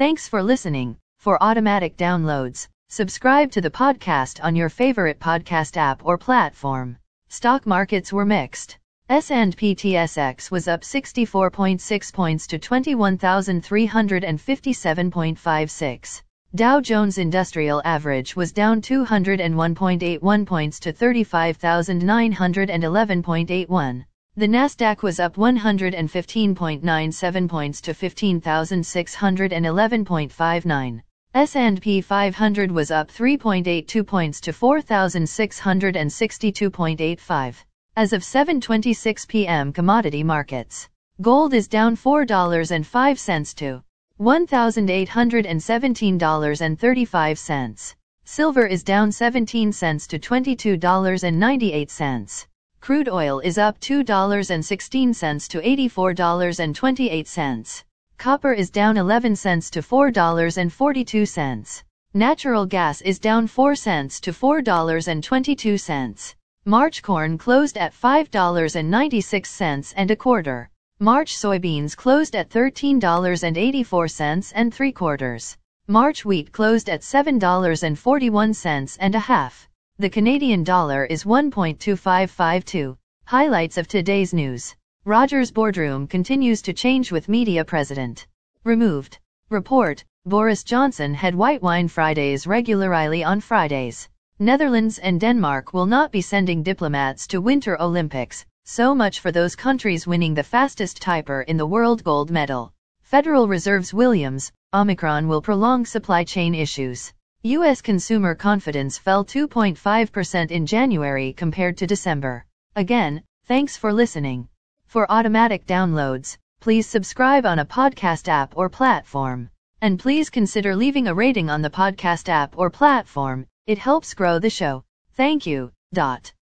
Thanks for listening. For automatic downloads, subscribe to the podcast on your favorite podcast app or platform. Stock markets were mixed. S&P/TSX was up 64.6 points to 21,357.56. Dow Jones Industrial Average was down 201.81 points to 35,911.81. The Nasdaq was up 115.97 points to 15,611.59. S&P 500 was up 3.82 points to 4,662.85. As of 7:26 p.m. commodity markets. Gold is down $4.05 to $1,817.35. Silver is down 17 cents to $22.98. Crude oil is up $2.16 to $84.28. Copper is down 11 cents to $4.42. Natural gas is down 4 cents to $4.22. March corn closed at $5.96 and a quarter. March soybeans closed at $13.84 and three quarters. March wheat closed at $7.41 and a half. The Canadian dollar is 1.2552. Highlights of today's news. Rogers boardroom continues to change with media president removed. Report, Boris Johnson had white wine Fridays regularly on Fridays. Netherlands and Denmark will not be sending diplomats to Winter Olympics, so much for those countries winning the fastest typer in the world gold medal. Federal Reserve's Williams, Omicron will prolong supply chain issues. U.S. consumer confidence fell 2.5% in January compared to December. Again, thanks for listening. For automatic downloads, please subscribe on a podcast app or platform. And please consider leaving a rating on the podcast app or platform. It helps grow the show. Thank you.